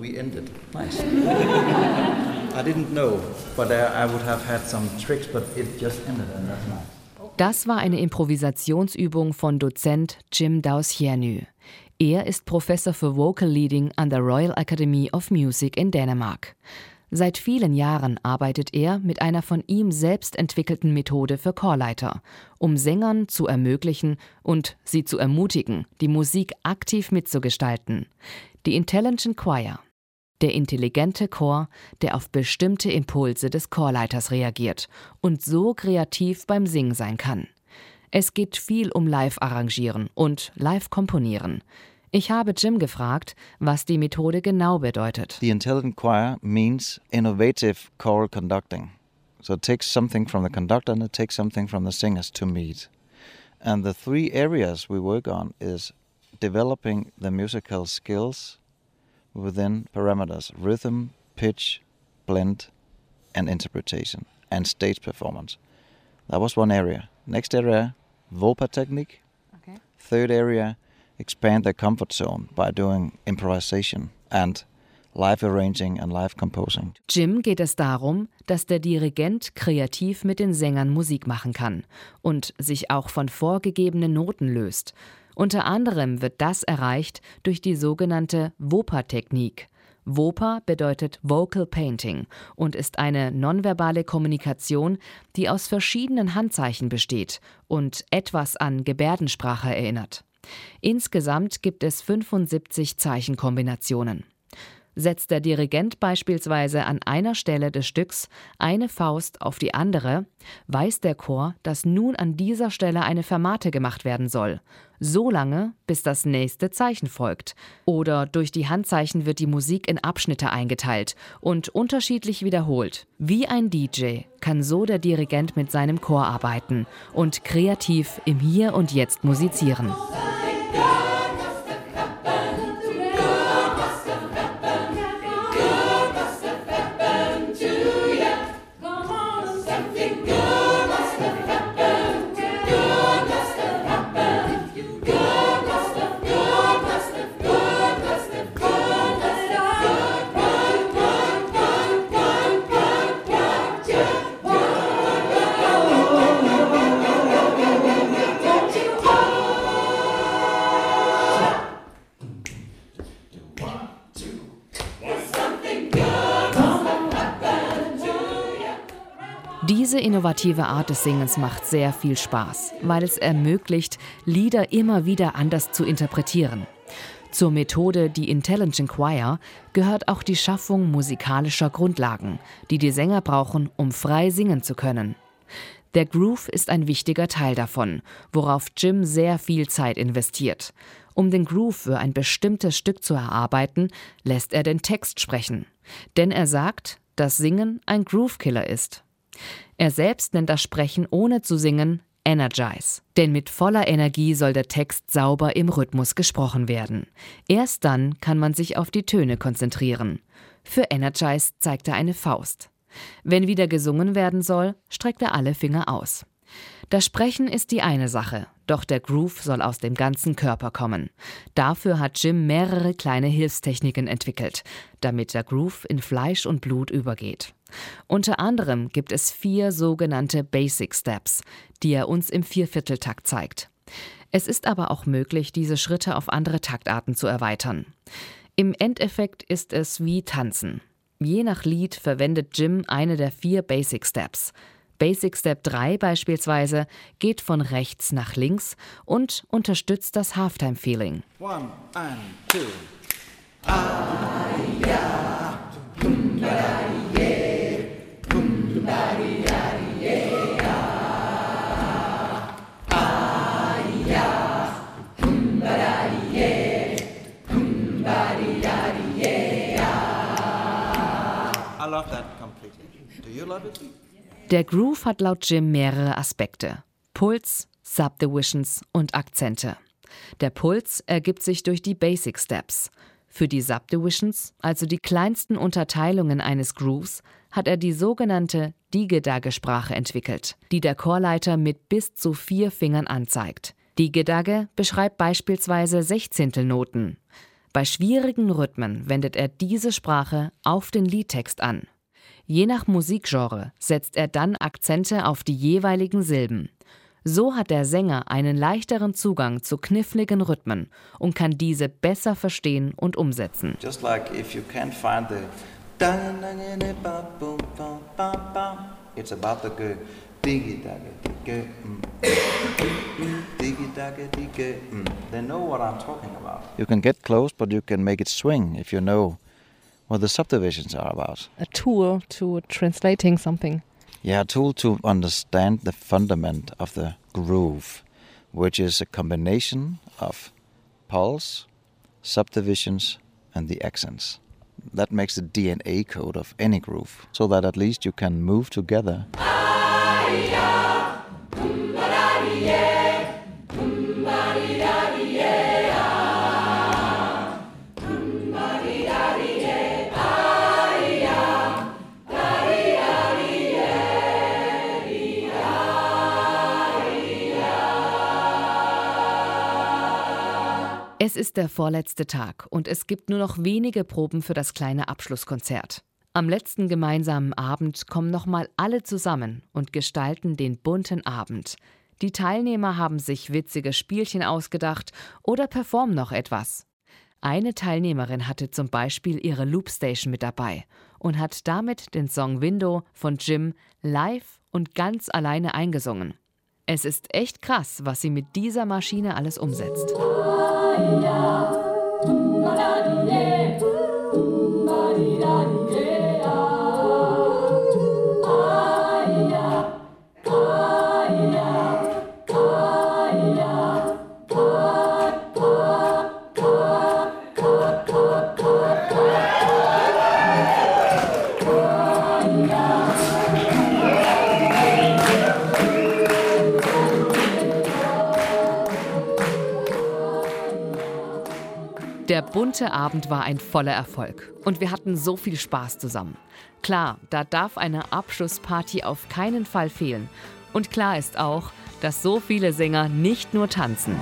we ended. Nice. I didn't know, but I would have had some tricks, but it just ended and that's nice. Das war eine Improvisationsübung von Dozent Jim Daus Hjernøe. Er ist Professor für Vocal Leading an der Royal Academy of Music in Dänemark. Seit vielen Jahren arbeitet er mit einer von ihm selbst entwickelten Methode für Chorleiter, um Sängern zu ermöglichen und sie zu ermutigen, die Musik aktiv mitzugestalten. Die Intelligent Choir, der intelligente Chor, der auf bestimmte Impulse des Chorleiters reagiert und so kreativ beim Singen sein kann. Es geht viel um Live-Arrangieren und Live-Komponieren. Ich habe Jim gefragt, was die Methode genau bedeutet. The intelligent choir means innovative choral conducting. So it takes something from the conductor and it takes something from the singers to meet. And the three areas we work on is developing the musical skills within parameters: rhythm, pitch, blend and interpretation and stage performance. That was one area. Next area, vocal technique. Okay. Third area, expand their comfort zone by doing improvisation and live arranging and live composing. Jim geht es darum, dass der Dirigent kreativ mit den Sängern Musik machen kann und sich auch von vorgegebenen Noten löst. Unter anderem wird das erreicht durch die sogenannte Vopa-Technik. Vopa bedeutet Vocal Painting und ist eine nonverbale Kommunikation, die aus verschiedenen Handzeichen besteht und etwas an Gebärdensprache erinnert. Insgesamt gibt es 75 Zeichenkombinationen. Setzt der Dirigent beispielsweise an einer Stelle des Stücks eine Faust auf die andere, weiß der Chor, dass nun an dieser Stelle eine Fermate gemacht werden soll, so lange, bis das nächste Zeichen folgt. Oder durch die Handzeichen wird die Musik in Abschnitte eingeteilt und unterschiedlich wiederholt. Wie ein DJ kann so der Dirigent mit seinem Chor arbeiten und kreativ im Hier und Jetzt musizieren. Diese innovative Art des Singens macht sehr viel Spaß, weil es ermöglicht, Lieder immer wieder anders zu interpretieren. Zur Methode die Intelligent Choir gehört auch die Schaffung musikalischer Grundlagen, die die Sänger brauchen, um frei singen zu können. Der Groove ist ein wichtiger Teil davon, worauf Jim sehr viel Zeit investiert. Um den Groove für ein bestimmtes Stück zu erarbeiten, lässt er den Text sprechen. Denn er sagt, dass Singen ein Groove-Killer ist. Er selbst nennt das Sprechen ohne zu singen Energize. Denn mit voller Energie soll der Text sauber im Rhythmus gesprochen werden. Erst dann kann man sich auf die Töne konzentrieren. Für Energize zeigt er eine Faust. Wenn wieder gesungen werden soll, streckt er alle Finger aus. Das Sprechen ist die eine Sache, doch der Groove soll aus dem ganzen Körper kommen. Dafür hat Jim mehrere kleine Hilfstechniken entwickelt, damit der Groove in Fleisch und Blut übergeht. Unter anderem gibt es 4 sogenannte Basic Steps, die er uns im 4/4-Takt zeigt. Es ist aber auch möglich, diese Schritte auf andere Taktarten zu erweitern. Im Endeffekt ist es wie Tanzen. Je nach Lied verwendet Jim eine der 4 Basic Steps. Basic Step 3 beispielsweise geht von rechts nach links und unterstützt das Halftime-Feeling. 1 and 2. I love that completely. Do you love it? Der Groove hat laut Jim mehrere Aspekte: Puls, Subdivisions und Akzente. Der Puls ergibt sich durch die Basic Steps. Für die Subdivisions, also die kleinsten Unterteilungen eines Grooves, hat er die sogenannte Dige-Dage-Sprache entwickelt, die der Chorleiter mit bis zu 4 Fingern anzeigt. Dige-Dage beschreibt beispielsweise Sechzehntelnoten. Bei schwierigen Rhythmen wendet er diese Sprache auf den Liedtext an. Je nach Musikgenre setzt er dann Akzente auf die jeweiligen Silben. So hat der Sänger einen leichteren Zugang zu kniffligen Rhythmen und kann diese besser verstehen und umsetzen. Just like if you can't find the it's about the Dige-Dage, Dige, Dige-Dage, Dige. They know what I'm talking about. You can get close, but you can make it swing if you know what the subdivisions are about. A tool to translating something. Yeah, a tool to understand the fundament of the groove, which is a combination of pulse, subdivisions, and the accents. That makes the DNA code of any groove, so that at least you can move together. Es ist der vorletzte Tag und es gibt nur noch wenige Proben für das kleine Abschlusskonzert. Am letzten gemeinsamen Abend kommen nochmal alle zusammen und gestalten den bunten Abend. Die Teilnehmer haben sich witzige Spielchen ausgedacht oder performen noch etwas. Eine Teilnehmerin hatte zum Beispiel ihre Loopstation mit dabei und hat damit den Song Window von Jim live und ganz alleine eingesungen. Es ist echt krass, was sie mit dieser Maschine alles umsetzt. Der bunte Abend war ein voller Erfolg und wir hatten so viel Spaß zusammen. Klar, da darf eine Abschlussparty auf keinen Fall fehlen. Und klar ist auch, dass so viele Sänger nicht nur tanzen.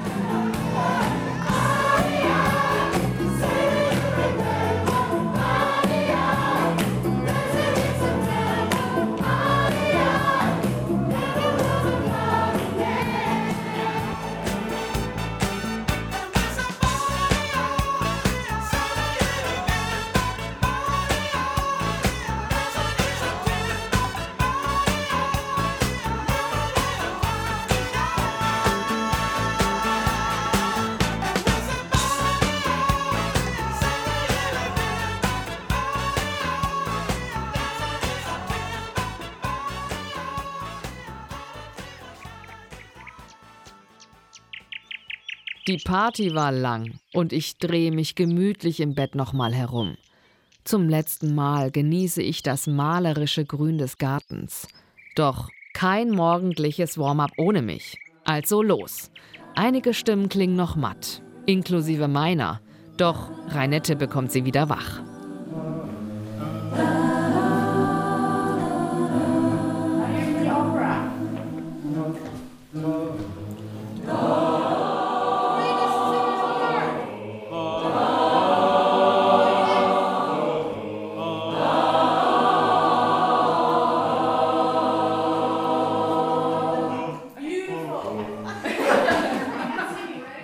Die Party war lang und ich drehe mich gemütlich im Bett nochmal herum. Zum letzten Mal genieße ich das malerische Grün des Gartens. Doch kein morgendliches Warm-up ohne mich. Also los. Einige Stimmen klingen noch matt, inklusive meiner. Doch Reinette bekommt sie wieder wach.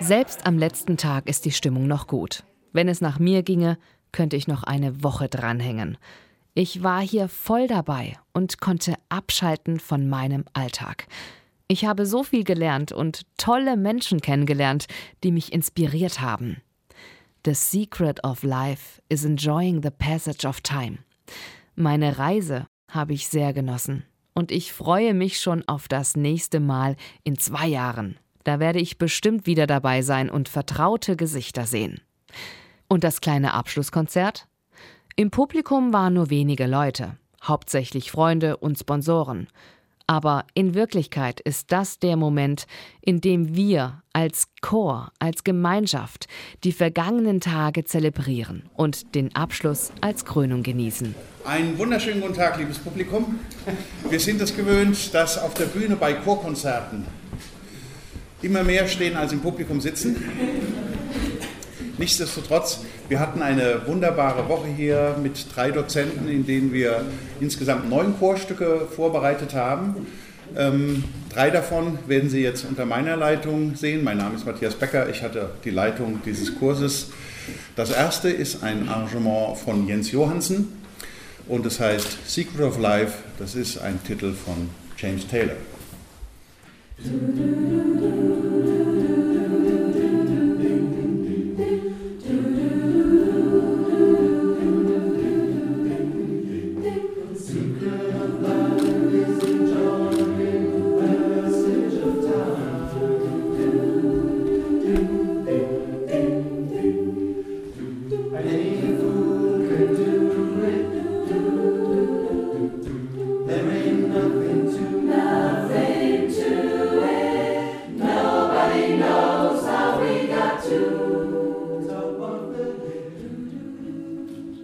Selbst am letzten Tag ist die Stimmung noch gut. Wenn es nach mir ginge, könnte ich noch eine Woche dranhängen. Ich war hier voll dabei und konnte abschalten von meinem Alltag. Ich habe so viel gelernt und tolle Menschen kennengelernt, die mich inspiriert haben. The secret of life is enjoying the passage of time. Meine Reise habe ich sehr genossen und ich freue mich schon auf das nächste Mal in 2 Jahren. Da werde ich bestimmt wieder dabei sein und vertraute Gesichter sehen. Und das kleine Abschlusskonzert? Im Publikum waren nur wenige Leute, hauptsächlich Freunde und Sponsoren. Aber in Wirklichkeit ist das der Moment, in dem wir als Chor, als Gemeinschaft die vergangenen Tage zelebrieren und den Abschluss als Krönung genießen. Einen wunderschönen guten Tag, liebes Publikum. Wir sind es gewöhnt, dass auf der Bühne bei Chorkonzerten immer mehr stehen als im Publikum sitzen. Nichtsdestotrotz, wir hatten eine wunderbare Woche hier mit 3 Dozenten, in denen wir insgesamt 9 Chorstücke vorbereitet haben. 3 davon werden Sie jetzt unter meiner Leitung sehen. Mein Name ist Matthias Becker, ich hatte die Leitung dieses Kurses. Das erste ist ein Arrangement von Jens Johansen und es heißt Secret of Life. Das ist ein Titel von James Taylor.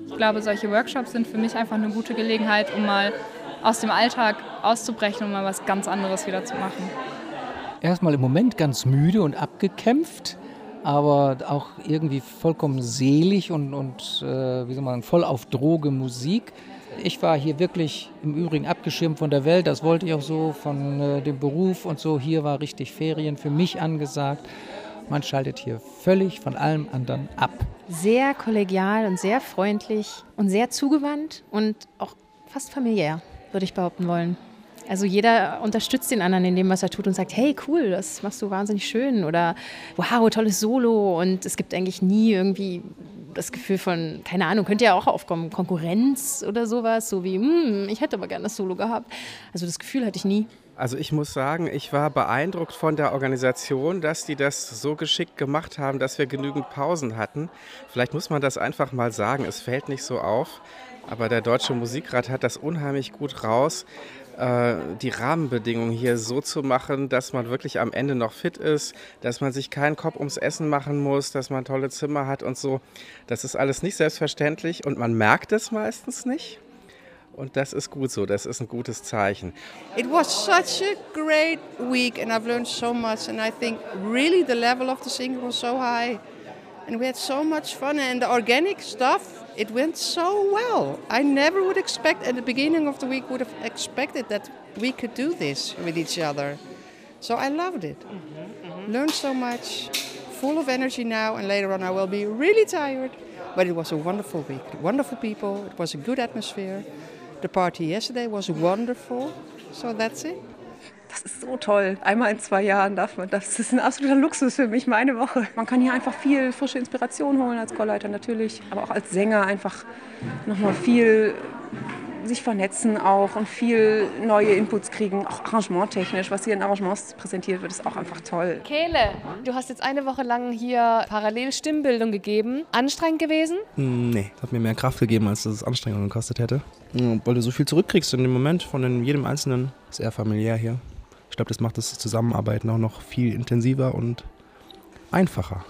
Ich glaube, solche Workshops sind für mich einfach eine gute Gelegenheit, um mal aus dem Alltag auszubrechen und mal was ganz anderes wieder zu machen. Erstmal im Moment ganz müde und abgekämpft, aber auch irgendwie vollkommen selig und wie soll man sagen, voll auf Droge Musik. Ich war hier wirklich im Übrigen abgeschirmt von der Welt, das wollte ich auch so, von dem Beruf und so. Hier war richtig Ferien für mich angesagt. Man schaltet hier völlig von allem anderen ab. Sehr kollegial und sehr freundlich und sehr zugewandt und auch fast familiär, würde ich behaupten wollen. Also jeder unterstützt den anderen in dem, was er tut und sagt, hey, cool, das machst du wahnsinnig schön oder wow, tolles Solo. Und es gibt eigentlich nie irgendwie das Gefühl von, keine Ahnung, könnte ja auch aufkommen, Konkurrenz oder sowas, so wie, ich hätte aber gerne das Solo gehabt. Also das Gefühl hatte ich nie. Also ich muss sagen, ich war beeindruckt von der Organisation, dass die das so geschickt gemacht haben, dass wir genügend Pausen hatten. Vielleicht muss man das einfach mal sagen, es fällt nicht so auf, aber der Deutsche Musikrat hat das unheimlich gut raus, die Rahmenbedingungen hier so zu machen, dass man wirklich am Ende noch fit ist, dass man sich keinen Kopf ums Essen machen muss, dass man tolle Zimmer hat und so. Das ist alles nicht selbstverständlich und man merkt es meistens nicht. Und das ist gut so, das ist ein gutes Zeichen. It was such a great week and I've learned so much and I think really the level of the singing was so high and we had so much fun and the organic stuff, it went so well. I never would expect at the beginning of the week would have expected that we could do this with each other. So I loved it. Learned so much, full of energy now and later on I will be really tired. But it was a wonderful week, wonderful people, it was a good atmosphere. The party yesterday was wonderful, so that's it. Das ist so toll. Einmal in 2 Jahren darf man das. Das ist ein absoluter Luxus für mich, meine Woche. Man kann hier einfach viel frische Inspiration holen als Chorleiter natürlich, aber auch als Sänger einfach nochmal viel sich vernetzen auch und viel neue Inputs kriegen, auch arrangementtechnisch. Was hier in Arrangements präsentiert wird, ist auch einfach toll. Michele, du hast jetzt eine Woche lang hier parallel Stimmbildung gegeben. Anstrengend gewesen? Nee, das hat mir mehr Kraft gegeben, als dass es Anstrengung gekostet hätte. Weil du so viel zurückkriegst in dem Moment von jedem Einzelnen. Ist eher familiär hier. Ich glaube, das macht das Zusammenarbeiten auch noch viel intensiver und einfacher.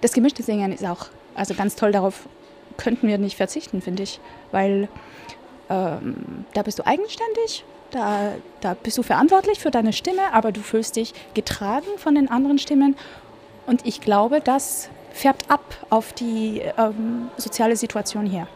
Das gemischte Singen ist auch ganz toll. Darauf könnten wir nicht verzichten, finde ich, weil da bist du eigenständig, da bist du verantwortlich für deine Stimme, aber du fühlst dich getragen von den anderen Stimmen. Und ich glaube, das färbt ab auf die soziale Situation hier.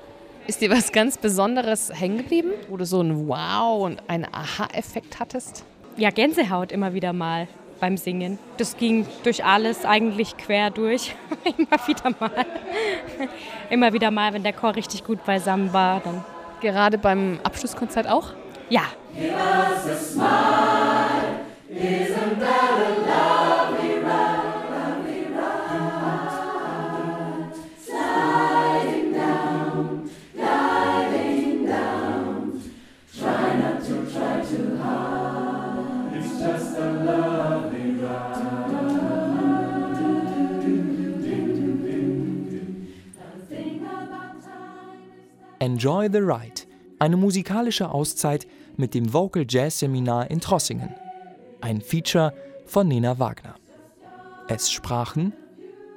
Ist dir was ganz Besonderes hängen geblieben, wo du so ein Wow und einen Aha-Effekt hattest? Ja, Gänsehaut immer wieder mal beim Singen. Das ging durch alles eigentlich quer durch, immer wieder mal. Immer wieder mal, wenn der Chor richtig gut beisammen war, dann... Gerade beim Abschlusskonzert auch? Ja. Enjoy the Ride, eine musikalische Auszeit mit dem Vocal Jazz Seminar in Trossingen. Ein Feature von Nina Wagner. Es sprachen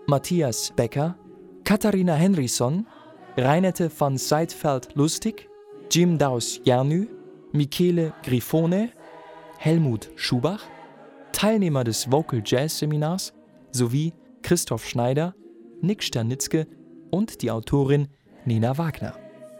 Matthias Becker, Katarina Henriksson, Reinette van Seidfeld Lustig, Jim Daus Hjernøe, Michele Griffone, Helmut Schubach, Teilnehmer des Vocal Jazz Seminars sowie Christoph Schneider, Nick Sternitzke und die Autorin Nina Wagner.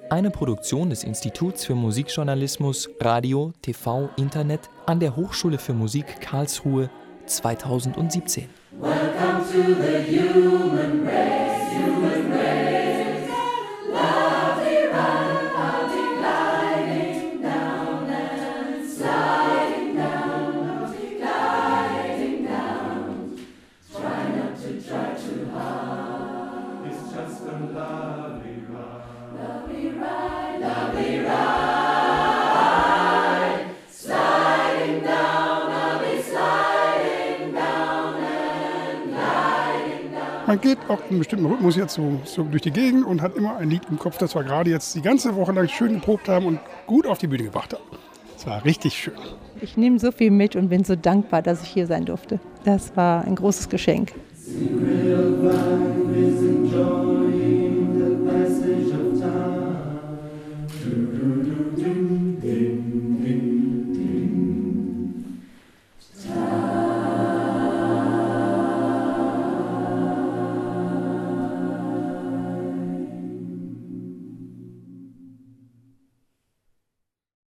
Eine Produktion des Instituts für Musikjournalismus, Radio, TV, Internet an der Hochschule für Musik Karlsruhe 2017. Welcome to the human race, human race. Man geht auch in einem bestimmten Rhythmus jetzt so durch die Gegend und hat immer ein Lied im Kopf, das wir gerade jetzt die ganze Woche lang schön geprobt haben und gut auf die Bühne gebracht haben. Es war richtig schön. Ich nehme so viel mit und bin so dankbar, dass ich hier sein durfte. Das war ein großes Geschenk.